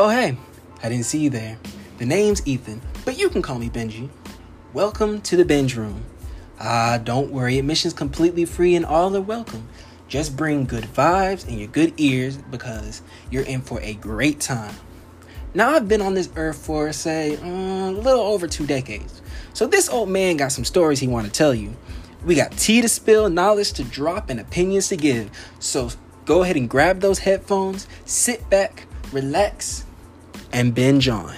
Oh hey, I didn't see you there. The name's Ethan, but you can call me Benji. Welcome to the Benj Room. Don't worry, admission's completely free and all are welcome. Just bring good vibes and your good ears because you're in for a great time. Now, I've been on this earth for, say, a little over 2 decades. So this old man got some stories he want to tell you. We got tea to spill, knowledge to drop, and opinions to give. So go ahead and grab those headphones, sit back, relax, and binge on.